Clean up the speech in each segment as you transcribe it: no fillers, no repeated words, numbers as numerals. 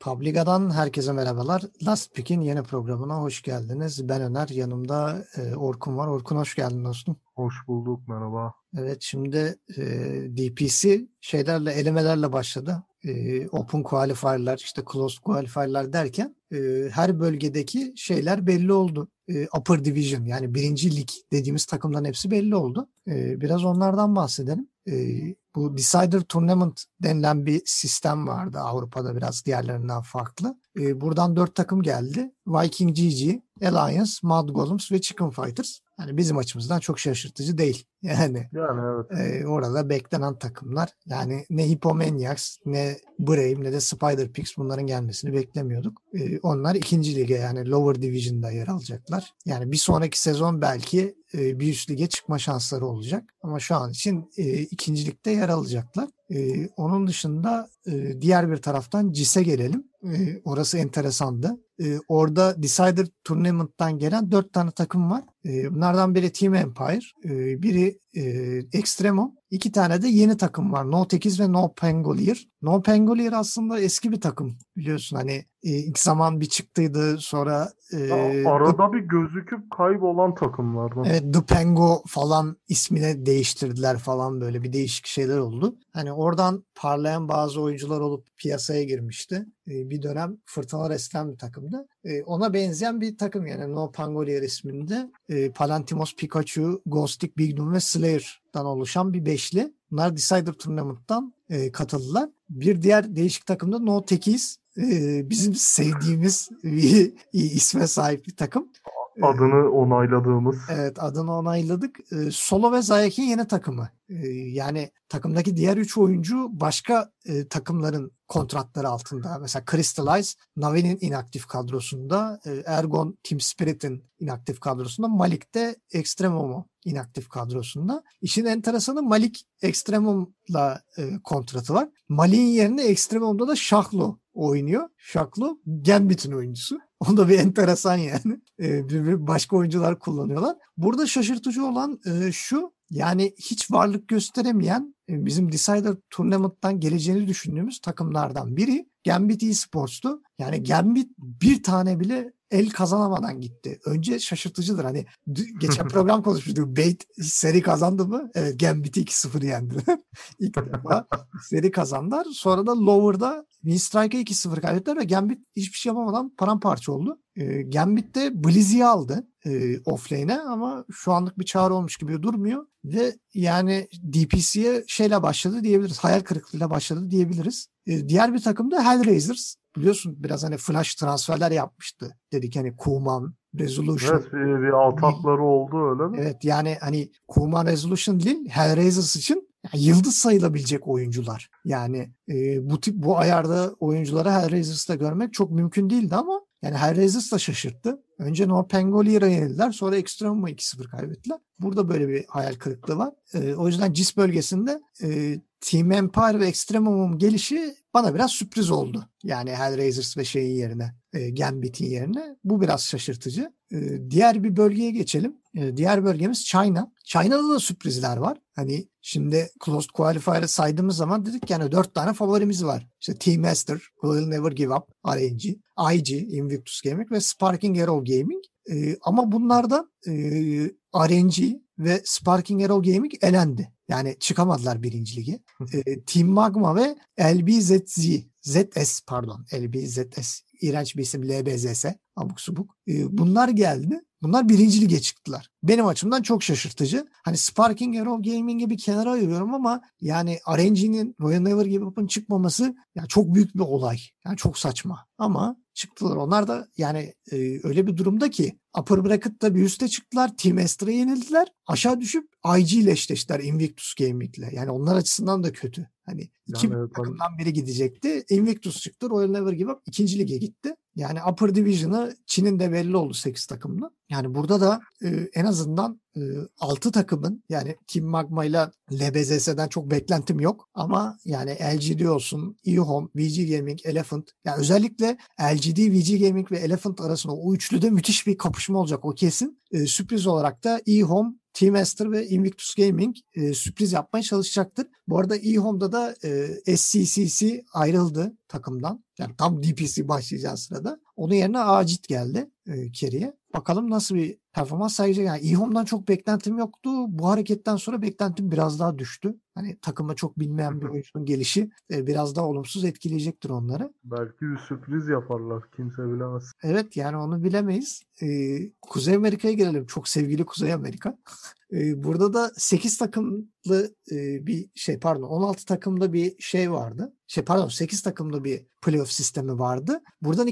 Publica'dan herkese merhabalar. Last Pick'in yeni programına hoş geldiniz. Ben Öner, yanımda Orkun var. Orkun hoş geldin dostum. Hoş bulduk, merhaba. Evet, şimdi DPC şeylerle, elemelerle başladı. Open Qualifier'lar, işte Closed Qualifier'lar derken her bölgedeki şeyler belli oldu. Upper Division, yani birinci lig dediğimiz takımların hepsi belli oldu. Biraz onlardan bahsedelim. Bu Decider Tournament denilen bir sistem vardı Avrupa'da, biraz diğerlerinden farklı. Buradan 4 takım geldi. Viking GG, Alliance, Mad Golems ve Chicken Fighters. Yani bizim açımızdan çok şaşırtıcı değil. Yani evet. Orada beklenen takımlar. Yani ne Hypomeniacs, ne Brain, ne de Spider Pix, bunların gelmesini beklemiyorduk. Onlar ikinci lige, yani Lower Division'da yer alacaklar. Yani bir sonraki sezon belki bir üst lige çıkma şansları olacak. Ama şu an için ikinci ligde yer alacaklar. Onun dışında diğer bir taraftan CIS'e gelelim. Orası enteresandı. Orada Decider Tournament'tan gelen 4 tane takım var. Bunlardan biri Team Empire, biri Extremo, 2 tane de yeni takım var. No Techies ve No Pangolier. No Pangolier aslında eski bir takım, biliyorsun, hani ilk zaman bir çıktıydı, sonra arada bir gözüküp kaybolan takımlardan. Evet, The Pengo falan ismine değiştirdiler falan, böyle bir değişik şeyler oldu. Hani oradan parlayan bazı oyuncular olup piyasaya girmişti. Bir dönem fırtınalar esen bir takımdı. Ona benzeyen bir takım, yani No Pangolier isminde Palantimos, Pikachu, Ghostic, Bignum ve Slayer'dan oluşan bir beşli. Bunlar Decider Tournament'tan katıldılar. Bir diğer değişik takımda No Techies, bizim sevdiğimiz bir isme sahip bir takım. Adını onayladığımız. Evet, adını onayladık. Solo ve Zayek'in yeni takımı. Yani takımdaki diğer 3 oyuncu başka takımların kontratları altında. Mesela Crystallize, Navi'nin inaktif kadrosunda, Ergon, Team Spirit'in inaktif kadrosunda, Malik de Extremo'nun inaktif kadrosunda. İşin enteresanı, Malik Extremo'la kontratı var. Malik'in yerine Extremo'da da Shaklo oynuyor. Shaklo Gambit'in oyuncusu. O da bir enteresan yani. Başka oyuncular kullanıyorlar. Burada şaşırtıcı olan şu, yani hiç varlık gösteremeyen, bizim Decider Tournament'tan geleceğini düşündüğümüz takımlardan biri Gambit eSports'tu. Yani Gambit bir tane bile el kazanamadan gitti. Önce şaşırtıcıdır. Hani geçen program konuşmuştuk. Bait seri kazandı mı? Evet, Gambit'i 2-0 yendiler. İlk defa seri kazandılar. Sonra da Lower'da Winstrike'a 2-0 kaybettiler ve Gambit hiçbir şey yapamadan paramparça oldu. Gambit de Blizzy'i aldı offlane'e, ama şu anlık bir çağrı olmuş gibi durmuyor ve yani DPC'ye şeyle başladı diyebiliriz. Hayal kırıklığıyla başladı diyebiliriz. Diğer bir takım da Hellraisers. Biliyorsun, biraz hani flash transferler yapmıştı. Dedik hani Kuman Resolution. Evet, bir alt hatları oldu, öyle mi? Evet, yani hani Kuman Resolution değil, Hellraisers için yani yıldız sayılabilecek oyuncular. Yani bu tip, bu ayarda oyuncuları Hellraisers'ta görmek çok mümkün değildi, ama yani Hellraisers da şaşırttı. Önce No Pangolier'a yenildiler. Sonra Extremo'ya 2-0 kaybettiler. Burada böyle bir hayal kırıklığı var. O yüzden CIS bölgesinde Team Empire ve Extremo'nun gelişi bana biraz sürpriz oldu. Yani Hellraisers ve şeyin yerine, Gambit'in yerine. Bu biraz şaşırtıcı. Diğer bir bölgeye geçelim. Diğer bölgemiz China. China'da da sürprizler var. Hani şimdi Closed Qualifier'ı saydığımız zaman dedik yani 4 tane favorimiz var. İşte Team Master, Will Never Give Up, RNG, IG, Invictus Gaming ve Sparking Arrow Gaming. Ama bunlardan RNG ve Sparking Arrow Gaming elendi. Yani çıkamadılar birinci ligi. Team Magma ve LBZS, iğrenç bir isim, LBZS, abuk subuk. Bunlar geldi. Bunlar birinci lige çıktılar. Benim açımdan çok şaşırtıcı. Hani Sparking Arrow Gaming'i bir kenara ayırıyorum, ama yani RNG'nin Royal Never Give Up'ın çıkmaması yani çok büyük bir olay. Yani çok saçma. Ama çıktılar. Onlar da yani öyle bir durumda ki upper bracket'ta bir üste çıktılar. Team Master'a yenildiler. Aşağı düşüp IG ile eşleştiler, Invictus Gaming'le. Yani onlar açısından da kötü. Hani iki takımdan biri gidecekti. Invictus çıktı. Royal Never Give Up ikinci lige gitti. Yani upper division'ı Çin'in de belli oldu 8 takımla. Yani burada da en azından 6 takımın, yani Team Magma ile LBZS'den çok beklentim yok. Ama yani LGD olsun, E-Home, VG Gaming, Elephant. Yani özellikle LGD, VG Gaming ve Elephant arasında o üçlüde müthiş bir kapışma olacak, o kesin. Sürpriz olarak da E-Home, Team Master ve Invictus Gaming sürpriz yapmaya çalışacaktır. Bu arada E-Home'da da SCCC ayrıldı takımdan. Yani tam DPC başlayacağı sırada. Onun yerine Acit geldi Kerry'e. Bakalım nasıl bir performans sergileyecek. Yani E-Home'dan çok beklentim yoktu. Bu hareketten sonra beklentim biraz daha düştü. Hani takımda çok bilmeyen bir oyuncunun gelişi biraz daha olumsuz etkileyecektir onları. Belki bir sürpriz yaparlar. Kimse bilemez. Evet, yani onu bilemeyiz. Kuzey Amerika'ya girelim. Çok sevgili Kuzey Amerika. Burada da 8 takımlı bir şey, pardon 16 takımlı bir şey vardı. 8 takımlı bir playoff sistemi vardı. Buradan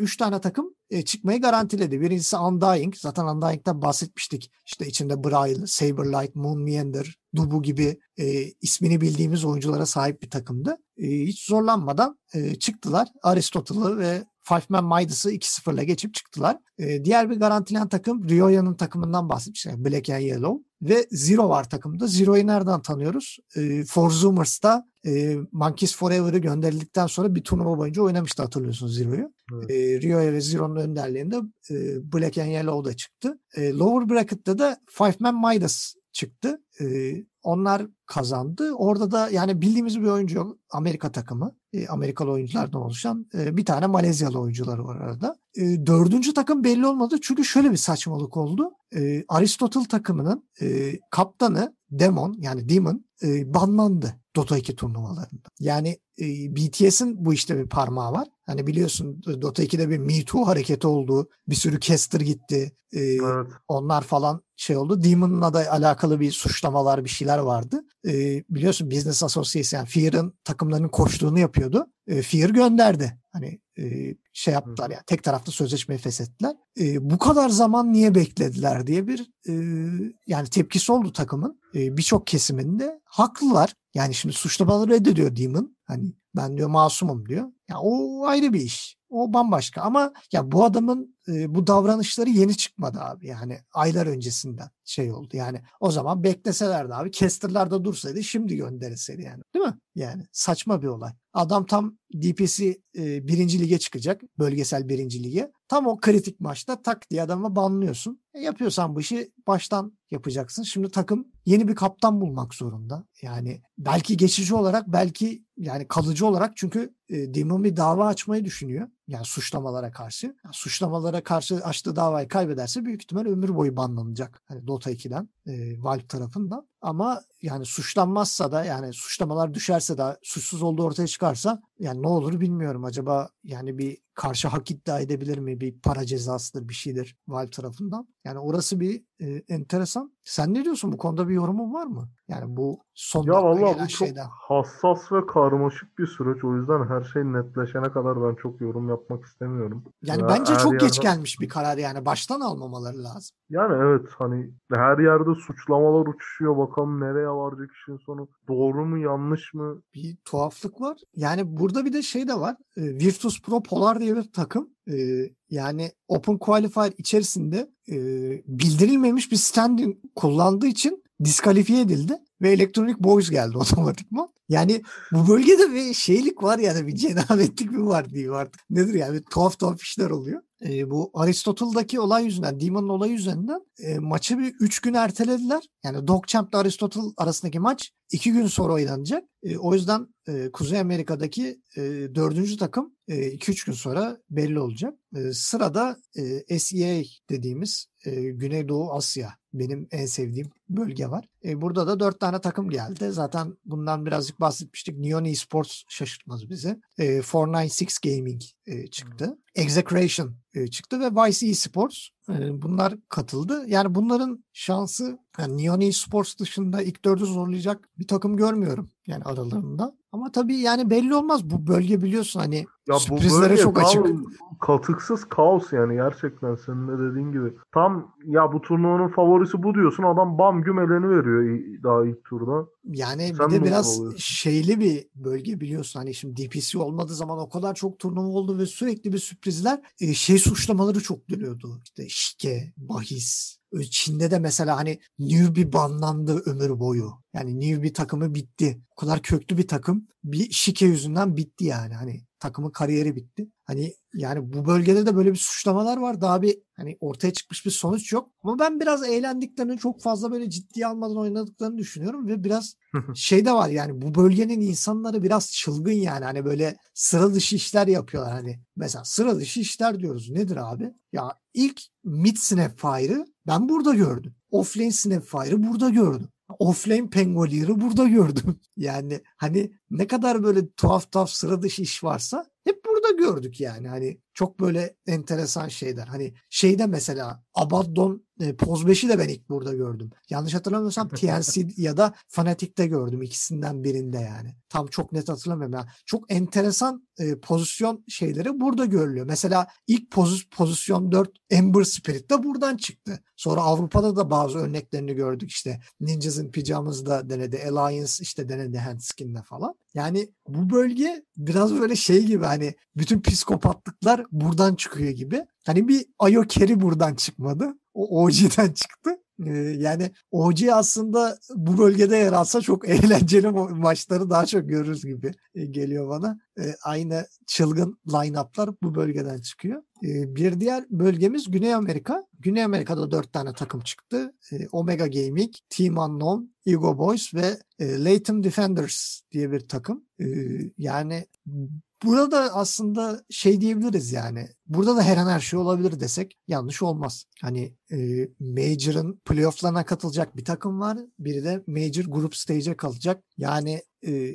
3 tane takım çıkmayı garantiledi. Birincisi Undying. Zaten Undying'den bahsetmiştik. İşte içinde Braille, Saberlight, Moon Meander, Dubu gibi ismini bildiğimiz oyunculara sahip bir takımdı. Hiç zorlanmadan çıktılar. Aristotle'ı ve Five Man Midas'ı 2-0'la geçip çıktılar. Diğer bir garantilen takım Rioya'nın takımından bahsetmişler. Yani Black and Yellow. Ve Zero var takımda. Zero'yu nereden tanıyoruz? Forzoomers'ta Monkeys Forever'ı gönderildikten sonra bir turnuva boyunca oynamıştı, hatırlıyorsunuz Zero'yu. Evet. Rioya ve Zero'nun önderliğinde Black and Yellow da çıktı. Lower Bracket'ta da Five Man Midas çıktı. Onlar kazandı. Orada da yani bildiğimiz bir oyuncu yok. Amerika takımı. Amerikalı oyunculardan oluşan bir tane Malezyalı oyuncuları var arada. Dördüncü takım belli olmadı. Çünkü şöyle bir saçmalık oldu. Aristotle takımının kaptanı Demon banlandı Dota 2 turnuvalarında. Yani BTS'in bu işte bir parmağı var. Hani biliyorsun Dota 2'de bir Me Too hareketi oldu. Bir sürü caster gitti. Evet. Onlar falan şey oldu. Demon'la da alakalı bir suçlamalar, bir şeyler vardı. Biliyorsun Business Association, yani Fear'ın takımlarının koçluğunu yapıyordu. Fear gönderdi. Hani şey yaptılar ya, yani tek taraflı sözleşmeyi feshettiler. Bu kadar zaman niye beklediler diye bir yani tepkisi oldu takımın. Birçok kesiminde haklılar. Yani şimdi suçlamaları reddediyor Demon. Hani ben diyor masumum diyor. Ya o ayrı bir iş. O bambaşka ama ya bu adamın bu davranışları yeni çıkmadı abi. Yani aylar öncesinden şey oldu. Yani o zaman bekleselerdi abi. Caster'larda dursaydı şimdi gönderilseydi yani. Değil mi? Yani saçma bir olay. Adam tam DPC 1. lige çıkacak. Bölgesel 1. lige. Tam o kritik maçta tak diye adamı banlıyorsun. Yapıyorsan bu işi baştan yapacaksın. Şimdi takım yeni bir kaptan bulmak zorunda. Yani belki geçici olarak, belki yani kalıcı olarak, çünkü Demon bir dava açmayı düşünüyor. Yani suçlamalara karşı. Yani suçlamalara karşı açtığı davayı kaybederse büyük ihtimal ömür boyu banlanacak. Hani Dota 2'den Valve tarafından. Ama yani suçlanmazsa da, yani suçlamalar düşerse de, suçsuz olduğu ortaya çıkarsa yani ne olur bilmiyorum. Acaba yani bir karşı hak iddia edebilir mi? Bir para cezasıdır, bir şeydir Valve tarafından. Yani orası bir enteresan. Sen ne diyorsun? Bu konuda bir yorumun var mı? Yani bu son dakika gelen şeyden. Çok hassas ve karmaşık bir süreç. O yüzden her şey netleşene kadar ben çok yorum yapmak istemiyorum. Yani bence çok geç gelmiş bir karar yani. Baştan almamaları lazım. Yani evet, hani her yerde suçlamalar uçuşuyor. Bakalım nereye varacak işin sonu. Doğru mu, yanlış mı? Bir tuhaflık var. Yani burada bir de şey de var. Virtus Pro Polar diye bir takım. Yani Open Qualifier içerisinde bildirilmemiş bir standing kullandığı için diskalifiye edildi ve Electronic Boys geldi otomatikman. Yani bu bölgede bir şeylik var, yani bir cenabetlik mi var diyeyim artık. Nedir yani, bir tuhaf işler oluyor. Bu Aristotle'daki olay yüzünden, Demon'un olayı yüzünden maçı bir 3 gün ertelediler. Yani Dogchamp ile Aristotle arasındaki maç 2 gün sonra oynanacak. O yüzden Kuzey Amerika'daki 4. takım 2-3 gün sonra belli olacak. Sırada SEA dediğimiz Güneydoğu Asya, benim en sevdiğim bölge var. Burada da 4 tane takım geldi. Zaten bundan birazcık bahsetmiştik. Neon eSports şaşırtmaz bizi. 496 Gaming çıktı. Execration çıktı ve Vice eSports. Bunlar katıldı. Yani bunların şansı, yani Neon eSports dışında ilk 4'ü zorlayacak bir takım görmüyorum yani aralarında. Ama tabii yani belli olmaz. Bu bölge biliyorsun hani ya, sürprizlere çok açık. Katıksız kaos yani, gerçekten senin de dediğin gibi. Tam ya bu turnuvanın favorisi bu diyorsun, adam bam güm eleni veriyor daha ilk turda. Yani sen bir de biraz şeyli bir bölge biliyorsun. Hani şimdi DPC olmadığı zaman o kadar çok turnuva oldu ve sürekli bir sürprizler. Şey suçlamaları çok dönüyordu. İşte şike, bahis. Çin'de de mesela hani Newbie banlandı ömür boyu. Yani Newbie takımı bitti. O kadar köklü bir takım bir şike yüzünden bitti yani. Hani takımın kariyeri bitti. Hani yani bu bölgede de böyle bir suçlamalar var. Daha bir hani ortaya çıkmış bir sonuç yok. Ama ben biraz eğlendiklerini, çok fazla böyle ciddiye almadan oynadıklarını düşünüyorum ve biraz şey de var yani, bu bölgenin insanları biraz çılgın yani. Hani böyle sıra dışı işler yapıyorlar hani. Mesela sıra dışı işler diyoruz. Nedir abi? Ya ilk mid Snapfire'ı ben burada gördüm. Offlane Snapfire'ı burada gördüm. Offlane Pengolier'ı burada gördüm. Yani hani ne kadar böyle tuhaf sıra dışı iş varsa hep burada gördük yani. Hani çok böyle enteresan şeyler. Hani şeyde mesela Abaddon Poz 5'i de ben ilk burada gördüm. Yanlış hatırlamıyorsam TNC ya da Fanatic'te gördüm, ikisinden birinde yani. Tam çok net hatırlamıyorum. Yani çok enteresan pozisyon şeyleri burada görülüyor. Mesela ilk pozisyon 4 Ember Spirit de buradan çıktı. Sonra Avrupa'da da bazı örneklerini gördük işte. Ninjas'ın pijamızı da denedi. Alliance işte denedi Handskin'le falan. Yani bu bölge biraz böyle şey gibi, hani bütün psikopatlıklar buradan çıkıyor gibi. Hani bir Ayo Carry buradan çıkmadı. O OG'den çıktı. Yani OG aslında bu bölgede yer alsa çok eğlenceli maçları daha çok görürüz gibi geliyor bana. Aynı çılgın line-up'lar bu bölgeden çıkıyor. Bir diğer bölgemiz Güney Amerika. Güney Amerika'da 4 tane takım çıktı. Omega Gaming, Team Unknown, Ego Boys ve Latham Defenders diye bir takım. Yani burada aslında şey diyebiliriz yani. Burada da her an her şey olabilir desek yanlış olmaz. Hani Major'ın playoff'larına katılacak bir takım var. Biri de Major Group Stage'e kalacak. Yani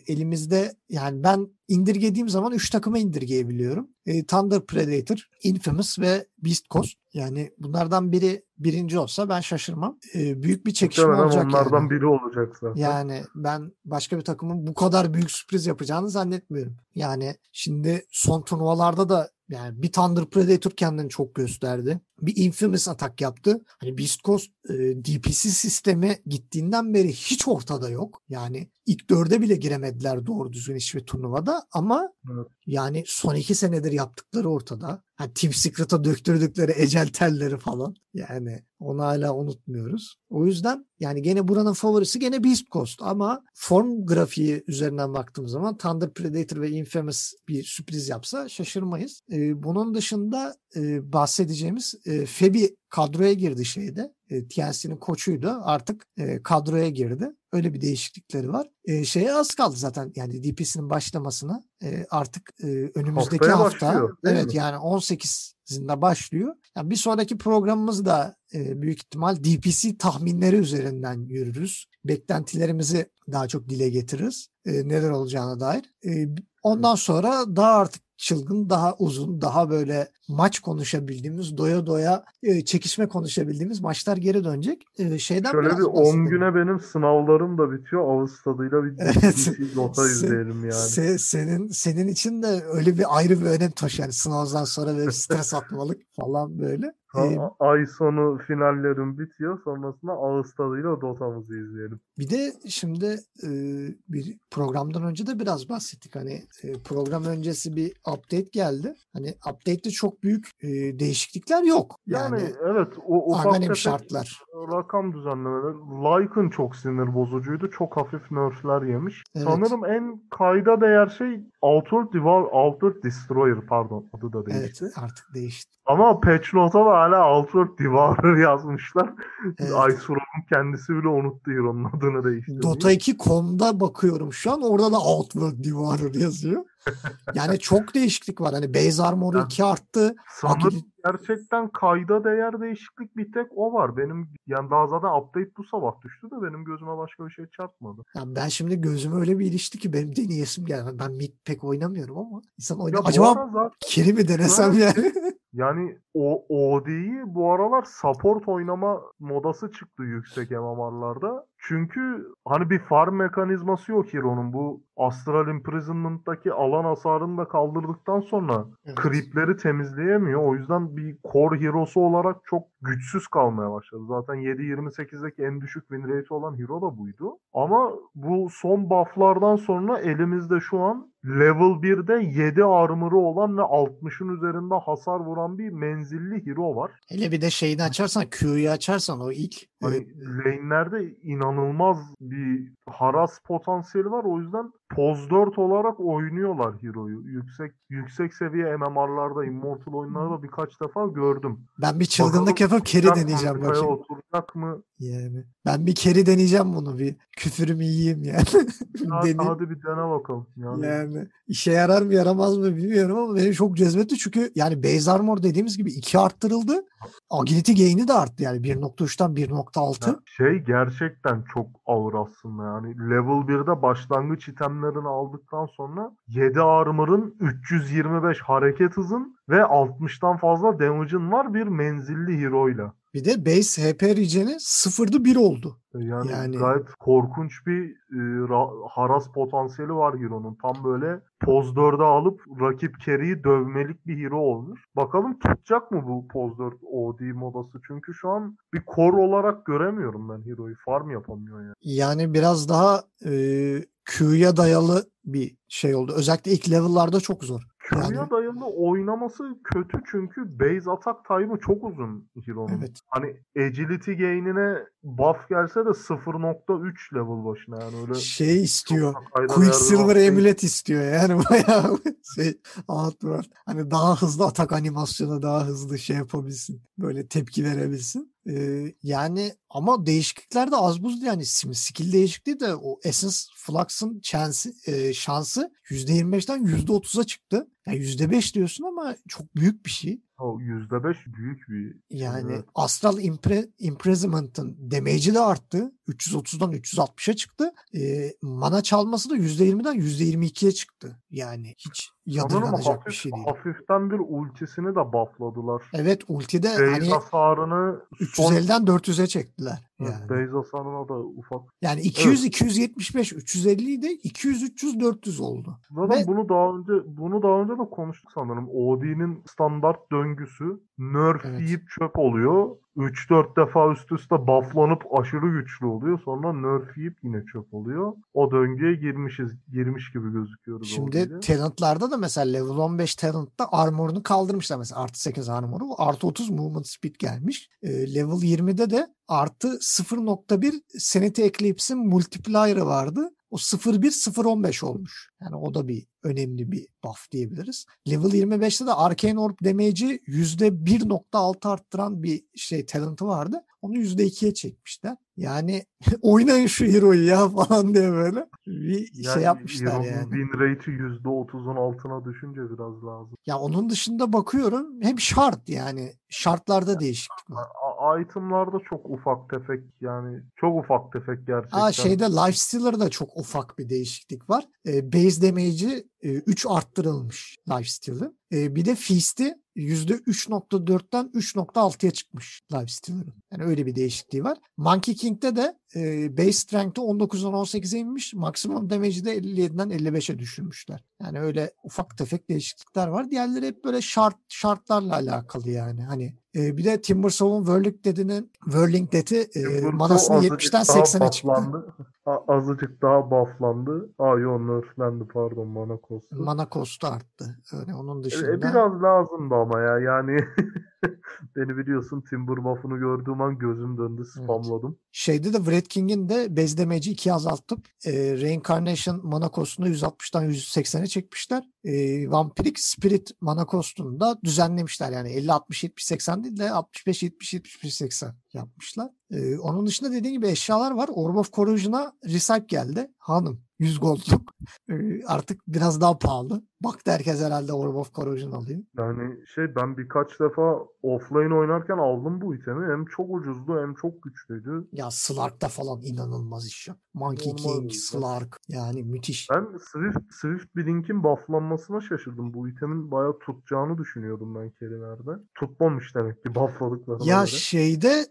elimizde, yani ben indirgediğim zaman 3 takıma indirgeyebiliyorum. Thunder Predator, Infamous ve Beast Coast. Yani bunlardan birinci olsa ben şaşırmam. Büyük bir çekişme olacak onlardan yani. Biri olacak zaten. Yani ben başka bir takımın bu kadar büyük sürpriz yapacağını zannetmiyorum. Yani şimdi son turnuvalarda da yani bir Thunder Predator kendini çok gösterdi. Bir Infamous atak yaptı. Hani Beast Coast DPC sisteme gittiğinden beri hiç ortada yok. Yani ilk 4'e bile giremediler doğru düzgün hiçbir turnuvada ama evet. Yani son 2 senedir yaptıkları ortada. Hani Team Secret'a döktürdükleri ecel telleri falan. Yani onu hala unutmuyoruz. O yüzden yani gene buranın favorisi gene Beast Coast ama form grafiği üzerinden baktığım zaman Thunder Predator ve Infamous bir sürpriz yapsa şaşırmayız. Bunun dışında bahsedeceğimiz Febi kadroya girdi şeyde. TNC'nin koçuydu. Artık kadroya girdi. Öyle bir değişiklikleri var. Şeye az kaldı zaten. Yani DPC'nin başlamasına artık önümüzdeki haftaya hafta. Başlıyor, evet mi? Yani 18'inde başlıyor. Yani bir sonraki programımız da büyük ihtimal DPC tahminleri üzerinden yürürüz. Beklentilerimizi daha çok dile getiririz. Neler olacağına dair. Ondan sonra daha artık çılgın, daha uzun, daha böyle maç konuşabildiğimiz, doya doya çekişme konuşabildiğimiz maçlar geri dönecek. Şöyle bir 10 güne benim sınavlarım da bitiyor. Ağız tadıyla bir nota izleyelim yani. Senin için de öyle bir ayrı bir önem taşıyor. Yani sınavdan sonra böyle stres atmalık falan böyle. Ay sonu finallerim bitiyor. Sonrasında ağız tadıyla dotamızı izleyelim. Bir de şimdi bir programdan önce de biraz bahsettik. Hani program öncesi bir update geldi. Hani update'de çok büyük değişiklikler yok. Yani evet. O şartlar. Rakam düzenlemeleri. Lycan çok sinir bozucuydu. Çok hafif nerfler yemiş. Evet. Sanırım en kayda değer şey Outward Destroyer pardon. Adı da değişti. Evet, artık değişti. Ama patch note'a da hala Outward Devourer yazmışlar. Evet. Aysura'nın kendisi bile unuttu onun adını değiştirdi. Dota 2.com'da bakıyorum şu an. Orada da Outward Devourer yazıyor. Yani çok değişiklik var. Hani base armor'u 2 arttı. Sanırım gerçekten kayda değer değişiklik bir tek o var. Benim yani daha zaten update bu sabah düştü de benim gözüme başka bir şey çarpmadı. Yani ben şimdi gözüme öyle bir ilişti ki benim deneyesim geldi. Ben mid pek oynamıyorum ama insan oynar. Acaba kiri mi denesem yani? Yani o OD'yi bu aralar support oynama modası çıktı yüksek MMR'larda. Çünkü hani bir farm mekanizması yok Hero'nun. Bu Astral Imprisonment'daki alan hasarını da kaldırdıktan sonra creep'leri temizleyemiyor. O yüzden bir core hero'su olarak çok güçsüz kalmaya başladı. Zaten 7.28'deki en düşük win rate olan hero da buydu. Ama bu son buff'lardan sonra elimizde şu an level 1'de 7 armor'ı olan ve 60'ın üzerinde hasar vuran bir menzilli hero var. Hele bir de şeyini açarsan, Q'yu açarsan o ilk Hani lane'lerde inanılmaz bir haras potansiyeli var. O yüzden Poz 4 olarak oynuyorlar hero'yu. Yüksek seviye MMR'larda, Immortal oyunlarda birkaç defa gördüm. Ben bir çılgınlık yapıp carry deneyeceğim bakayım. Oturacak mı? Yani. Ben bir carry deneyeceğim bunu. Bir küfürümü yiyeyim yani. Hadi bir dene bakalım. Yani işe yarar mı yaramaz mı bilmiyorum ama beni çok cezbetti. Çünkü yani base armor dediğimiz gibi 2 arttırıldı. Agility gain'i de arttı. Yani 1.3'ten 1.6. Yani şey gerçekten çok ağır aslında. Yani level 1'de başlangıç item aldıktan sonra 7 armor'ın, 325 hareket hızın ve 60'tan fazla damage'ın var bir menzilli hero'yla. Bir de base HP regen'i 0'da 1 oldu. Yani gayet korkunç bir haras potansiyeli var hero'nun. Tam böyle Poz 4'e alıp rakip carry'i dövmelik bir hero olmuş. Bakalım tutacak mı bu Poz 4 OD modası? Çünkü şu an bir core olarak göremiyorum ben hero'yu. Farm yapamıyor yani. Yani biraz daha Q'ya dayalı bir şey oldu. Özellikle ilk level'larda çok zor. Q'ya dayalı oynaması kötü çünkü base atak time'ı çok uzun hero'nun. Evet. Hani agility gain'ine buff gelse de 0.3 level başına yani öyle. Şey istiyor. Quicksilver Amulet istiyor yani bayağı şey. Hani daha hızlı atak animasyonu, daha hızlı şey yapabilsin. Böyle tepki verebilsin. Yani ama değişiklikler de az buz yani skill değişikliği de o Essence Flux'ın şansı %25'den %30'a çıktı. Yani %5 diyorsun ama çok büyük bir şey. O %5 büyük bir şey. Yani evet. Astral Imprisonment'ın damage'i de arttı. 330'dan 360'a çıktı. Mana çalması da %20'den %22'ye çıktı. Yani hiç yadırganacak bir şey değil. Hafiften bir ultisini de buffladılar. Evet ultide hani hasarını 350'den 400'e çektiler. Yani. Base hasarına da ufak. Yani 200, evet. 275, 350 idi. 200, 300, 400 oldu. Zaten bunu daha önce de konuştuk sanırım. OD'nin standart döngüsü nerf yiyip çöp oluyor. 3-4 defa üst üste bufflanıp aşırı güçlü oluyor. Sonra nerf yiyip yine çöp oluyor. O döngüye girmiş gibi gözüküyoruz. Şimdi talentlarda da mesela level 15 talentta armorunu kaldırmışlar. Mesela artı 8 armoru. Artı 30 movement speed gelmiş. Level 20'de de artı 0.1 Sanity Eclipse'in multiplier'ı vardı. O 0.1 0.15 olmuş. Yani o da bir önemli bir buff diyebiliriz. Level 25'te de Arcane Orb damage'i %1.6 arttıran bir şey talent'ı vardı. Onu %2'ye çekmişler. Yani oynayın şu hero'yu ya falan diye böyle bir yani şey yapmışlar yani. Hero'nun win rate'i %30'un altına düşünce biraz lazım. Ya onun dışında bakıyorum hem şart yani şartlarda yani, değişiklik var. Item'larda çok ufak tefek yani çok ufak tefek gerçekten. Şeyde Lifestealer'da çok ufak bir değişiklik var. Base damage'i 3 arttırılmış Lifestealer'ın. Bir de Feast'i %3.4'ten 3.6'ya çıkmış Lifestealer'ın. Yani öyle bir değişikliği var. Monkey King'de de base strength'i 19'dan 18'e inmiş. Maksimum damage'i de 57'den 55'e düşürmüşler. Yani öyle ufak tefek değişiklikler var. Diğerleri hep böyle şartlarla alakalı yani. Hani bir de Timbersaw'un Whirling Death'i manasını 70'den 80'e çıktı. Azıcık daha bufflandı. Nerflendi pardon mana kostu. Mana kostu arttı. Öyle onun dışında. Biraz lazımdı ama ya yani beni biliyorsun Timber buff'unu gördüğüm an gözüm döndü spamladım. Evet. Şeyde de Wraith King'in de base damage'i 2'ye azaltıp Reincarnation mana kostunu 160'dan 180'e çekmişler. Vampiric Spirit mana kostunu da düzenlemişler yani 50-60-70-80 değil de 65-70-70-80 yapmışlar. Onun dışında dediğim gibi eşyalar var. Orb of Corrosion'a Recipe geldi. Hanım 100 gold'luk. Artık biraz daha pahalı. Baktı herkes herhalde Orb of Corrosion alayım. Yani ben birkaç defa offline oynarken aldım bu itemi. Hem çok ucuzdu hem çok güçlüydü. Ya Slark'ta falan inanılmaz iş yap. Monkey King, Slark yani müthiş. Ben Swift Blink'in bufflanmasına şaşırdım. Bu itemin bayağı tutacağını düşünüyordum ben kerilerde. Tutmamış demek ki buffladıklarına göre. Ya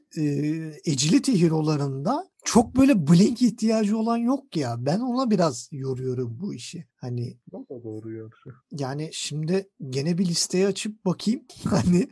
agility hero'larında çok böyle blink ihtiyacı olan yok ya. Ben ona biraz yoruyorum bu işi. Hani o doğru yarışı. Yani şimdi gene bir listeyi açıp bakayım. Hani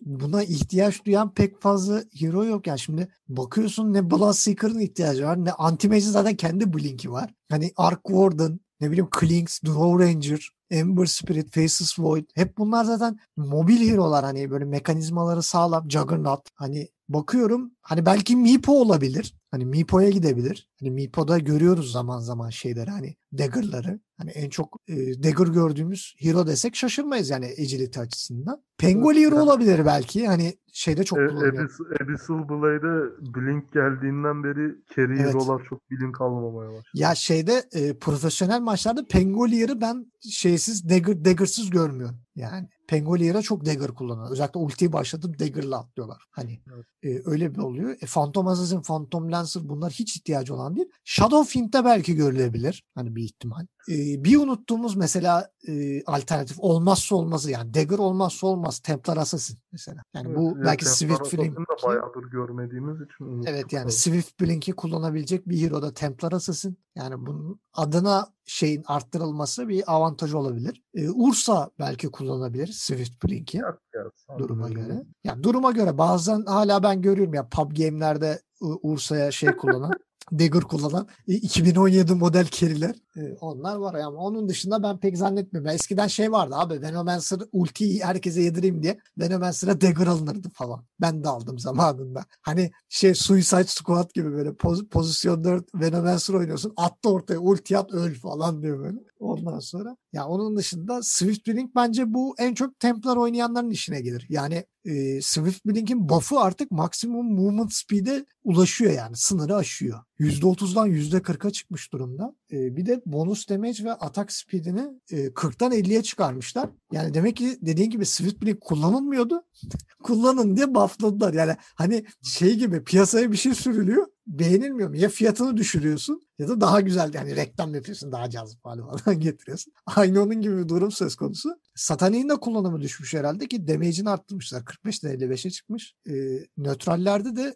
buna ihtiyaç duyan pek fazla hero yok. Yani şimdi bakıyorsun ne Bloodseeker'ın ihtiyacı var ne Anti-Mage'in zaten kendi blink'i var. Hani Arc Warden, ne bileyim Klings, Drow Ranger, Ember Spirit, Faceless Void hep bunlar zaten mobil hero'lar hani böyle mekanizmaları sağlam, Juggernaut hani bakıyorum hani belki Meepo olabilir. Hani Meepo'ya gidebilir. Hani Meepo'da görüyoruz zaman zaman şeyleri, hani dagger'ları. Hani en çok dagger gördüğümüz hero desek şaşırmayız yani agility açısından. Pangolier olabilir belki. Hani şeyde çok kullanılıyor. Abyssal Blade'e Blink geldiğinden beri carry hero'lar evet, çok Blink almamaya başladı. Ya şeyde profesyonel maçlarda Pangolier'i ben şeysiz dagger'sız görmüyorum. Yani Pangolier'e çok dagger kullanıyor. Özellikle ultiyi başlatıp dagger'la atlıyorlar. Hani evet, öyle bir oluyor. Phantom Assassin, Phantom Lancer bunlar hiç ihtiyacı olan değil. Shadow Fiend'de belki görülebilir. Hani bir ihtimal. Bir unuttuğumuz mesela alternatif olmazsa olmazı, yani dagger olmazsa olmaz Templar Assassin mesela. Yani evet, bu belki Swift Blink'i bayağıdır görmediğimiz için unuttuk. Evet yani Swift Blink'i kullanabilecek bir hero da Templar Assassin. Yani bunun adına şeyin arttırılması bir avantaj olabilir. Ursa belki kullanabilir Swift Blink'i. Evet, duruma göre. Yani duruma göre bazen hala ben görüyorum ya pub game'lerde Ursa'ya şey kullanan dagger kullanan 2017 model carry'ler onlar var ama onun dışında ben pek zannetmiyorum. Eskiden şey vardı abi, Venomancer ultiyi herkese yedireyim diye Venomancer'a dagger alınırdı falan. Ben de aldım zamanında. Hani şey Suicide Squad gibi böyle pozisyon 4 Venomancer oynuyorsun. At da ortaya ulti at öl falan diyor böyle. Ondan sonra ya onun dışında Swift Blink bence bu en çok Templar oynayanların işine gelir. Yani Swift Blink'in buff'ı artık maksimum movement speed'e ulaşıyor yani. Sınırı aşıyor. %30'dan %40'a çıkmış durumda. Bir de bonus damage ve atak speed'ini 40'dan 50'ye çıkarmışlar. Yani demek ki dediğin gibi Swift Blink kullanılmıyordu. Kullanın diye buffladılar. Yani hani şey gibi piyasaya bir şey sürülüyor. Beğenilmiyor mu? Ya fiyatını düşürüyorsun ya da daha güzel yani reklam yapıyorsun, daha cazip hali falan getiriyorsun. Aynı onun gibi bir durum söz konusu. Satanik'in de kullanımı düşmüş herhalde ki damage'ini arttırmışlar. 45'den 55'e çıkmış. Nötrallerde de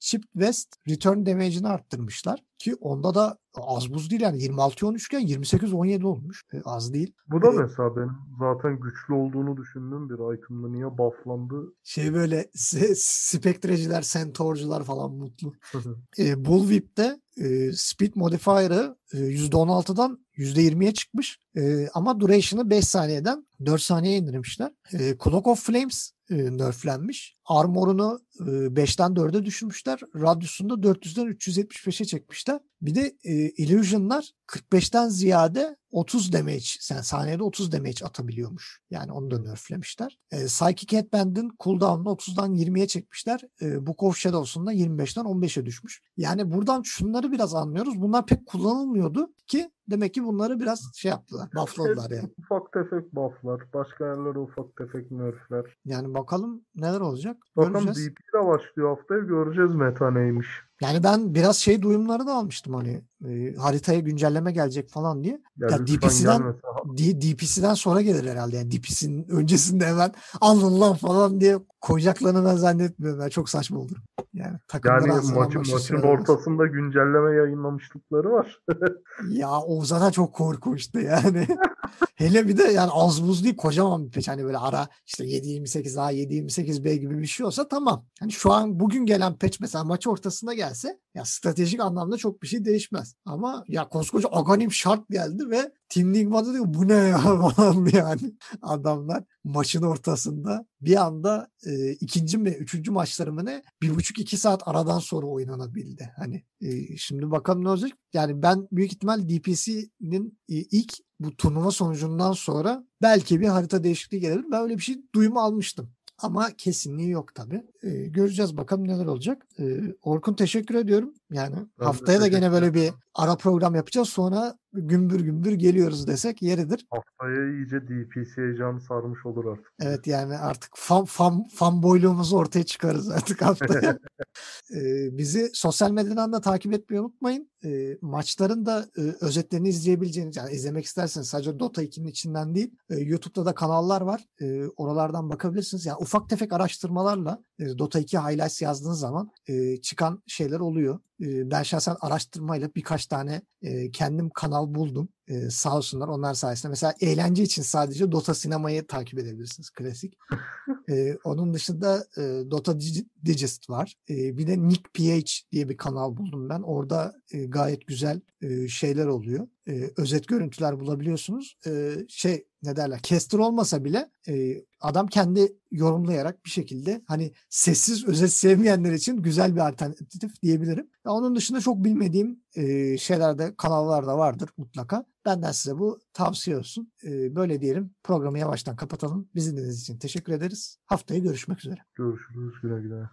Chipped West return damage'ini arttırmışlar. Ki onda da az buz değil yani 26-13'ken 28-17 olmuş. Az değil. Bu da mesela benim zaten güçlü olduğunu düşündüğüm bir item'da niye bufflandı? Şey böyle Spectreciler, Centaurcular falan mutlu. Bullwhip'te speed modifier'ı %16'dan %20'ye çıkmış. Ama duration'ı 5 saniyeden 4 saniyeye indirmişler. Cloak of Flames nerflenmiş. Armor'unu 5'ten 4'e düşürmüşler. Radius'unu da 400'den 375'e çekmişler. Bir de illusion'lar 45'ten ziyade 30 damage, yani saniyede 30 damage atabiliyormuş. Yani onu da nerflemişler. Psychic Headband'in cooldown'unu 30'dan 20'ye çekmişler. Book of Shadows'un da 25'den 15'e düşmüş. Yani buradan şunları biraz anlıyoruz. Bunlar pek kullanılmıyordu ki demek ki bunları biraz şey yaptılar. Buffladılar yani. Ufak tefek bufflar. Başka yerlere ufak tefek nerfler. Yani bakalım neler olacak. Bakalım DP ile başlıyor haftaya. Göreceğiz meta neymiş. Yani ben biraz şey duyumları da almıştım hani haritaya güncelleme gelecek falan diye. Ya DPC'den sonra gelir herhalde. Yani DPC'nin öncesinde hemen alın lan falan diye koyacaklarını ben zannetmiyorum. Yani çok saçma olur. Yani maçın ortasında güncelleme yayınlamışlıkları var. Ya o zaten çok korkunçtu yani. Hele bir de yani az buz değil kocaman bir patch. Hani böyle ara işte 7.28A, 7.28B gibi bir şey olsa tamam. Yani şu an bugün gelen patch mesela maç ortasında gelse ya stratejik anlamda çok bir şey değişmez. Ama ya koskoca Aghanim şart geldi ve Team Link'da diyor bu ne ya falan yani. Adamlar maçın ortasında bir anda ikinci mi üçüncü maçları mı ne 1,5-2 saat aradan sonra oynanabildi. Hani şimdi bakalım ne olacak? Yani ben büyük ihtimal DPC'nin ilk bu turnuva sonucundan sonra belki bir harita değişikliği gelebilir. Ben öyle bir şey duyumu almıştım. Ama kesinliği yok tabii. Göreceğiz bakalım neler olacak. Orkun teşekkür ediyorum. Yani ben haftaya da gene böyle bir ara program yapacağız. Sonra gümbür gümbür geliyoruz desek yeridir. Haftaya iyice DPC heyecanı sarmış olur artık. Evet yani artık fanboyluğumuzu ortaya çıkarız artık haftaya. Bizi sosyal medyadan da takip etmeyi unutmayın. Maçların da özetlerini izleyebileceğiniz, yani izlemek isterseniz sadece Dota 2'nin içinden değil, YouTube'da da kanallar var. Oralardan bakabilirsiniz. Yani ufak tefek araştırmalarla Dota 2 highlights yazdığınız zaman çıkan şeyler oluyor. Ben şahsen araştırmayla birkaç tane kendim kanal buldum. sağ olsunlar, onlar sayesinde. Mesela eğlence için sadece Dota sinemayı takip edebilirsiniz. Klasik. Onun dışında Dota Digest var. Bir de Nick PH diye bir kanal buldum ben. Orada gayet güzel şeyler oluyor. Özet görüntüler bulabiliyorsunuz. Caster olmasa bile adam kendi yorumlayarak bir şekilde hani sessiz özet sevmeyenler için güzel bir alternatif diyebilirim. Ya onun dışında çok bilmediğim şeylerde, kanallarda vardır mutlaka. Benden size bu tavsiye olsun. Böyle diyelim, programı yavaştan kapatalım. Bizi dinlediğiniz için teşekkür ederiz. Haftaya görüşmek üzere. Görüşürüz. Güle güle.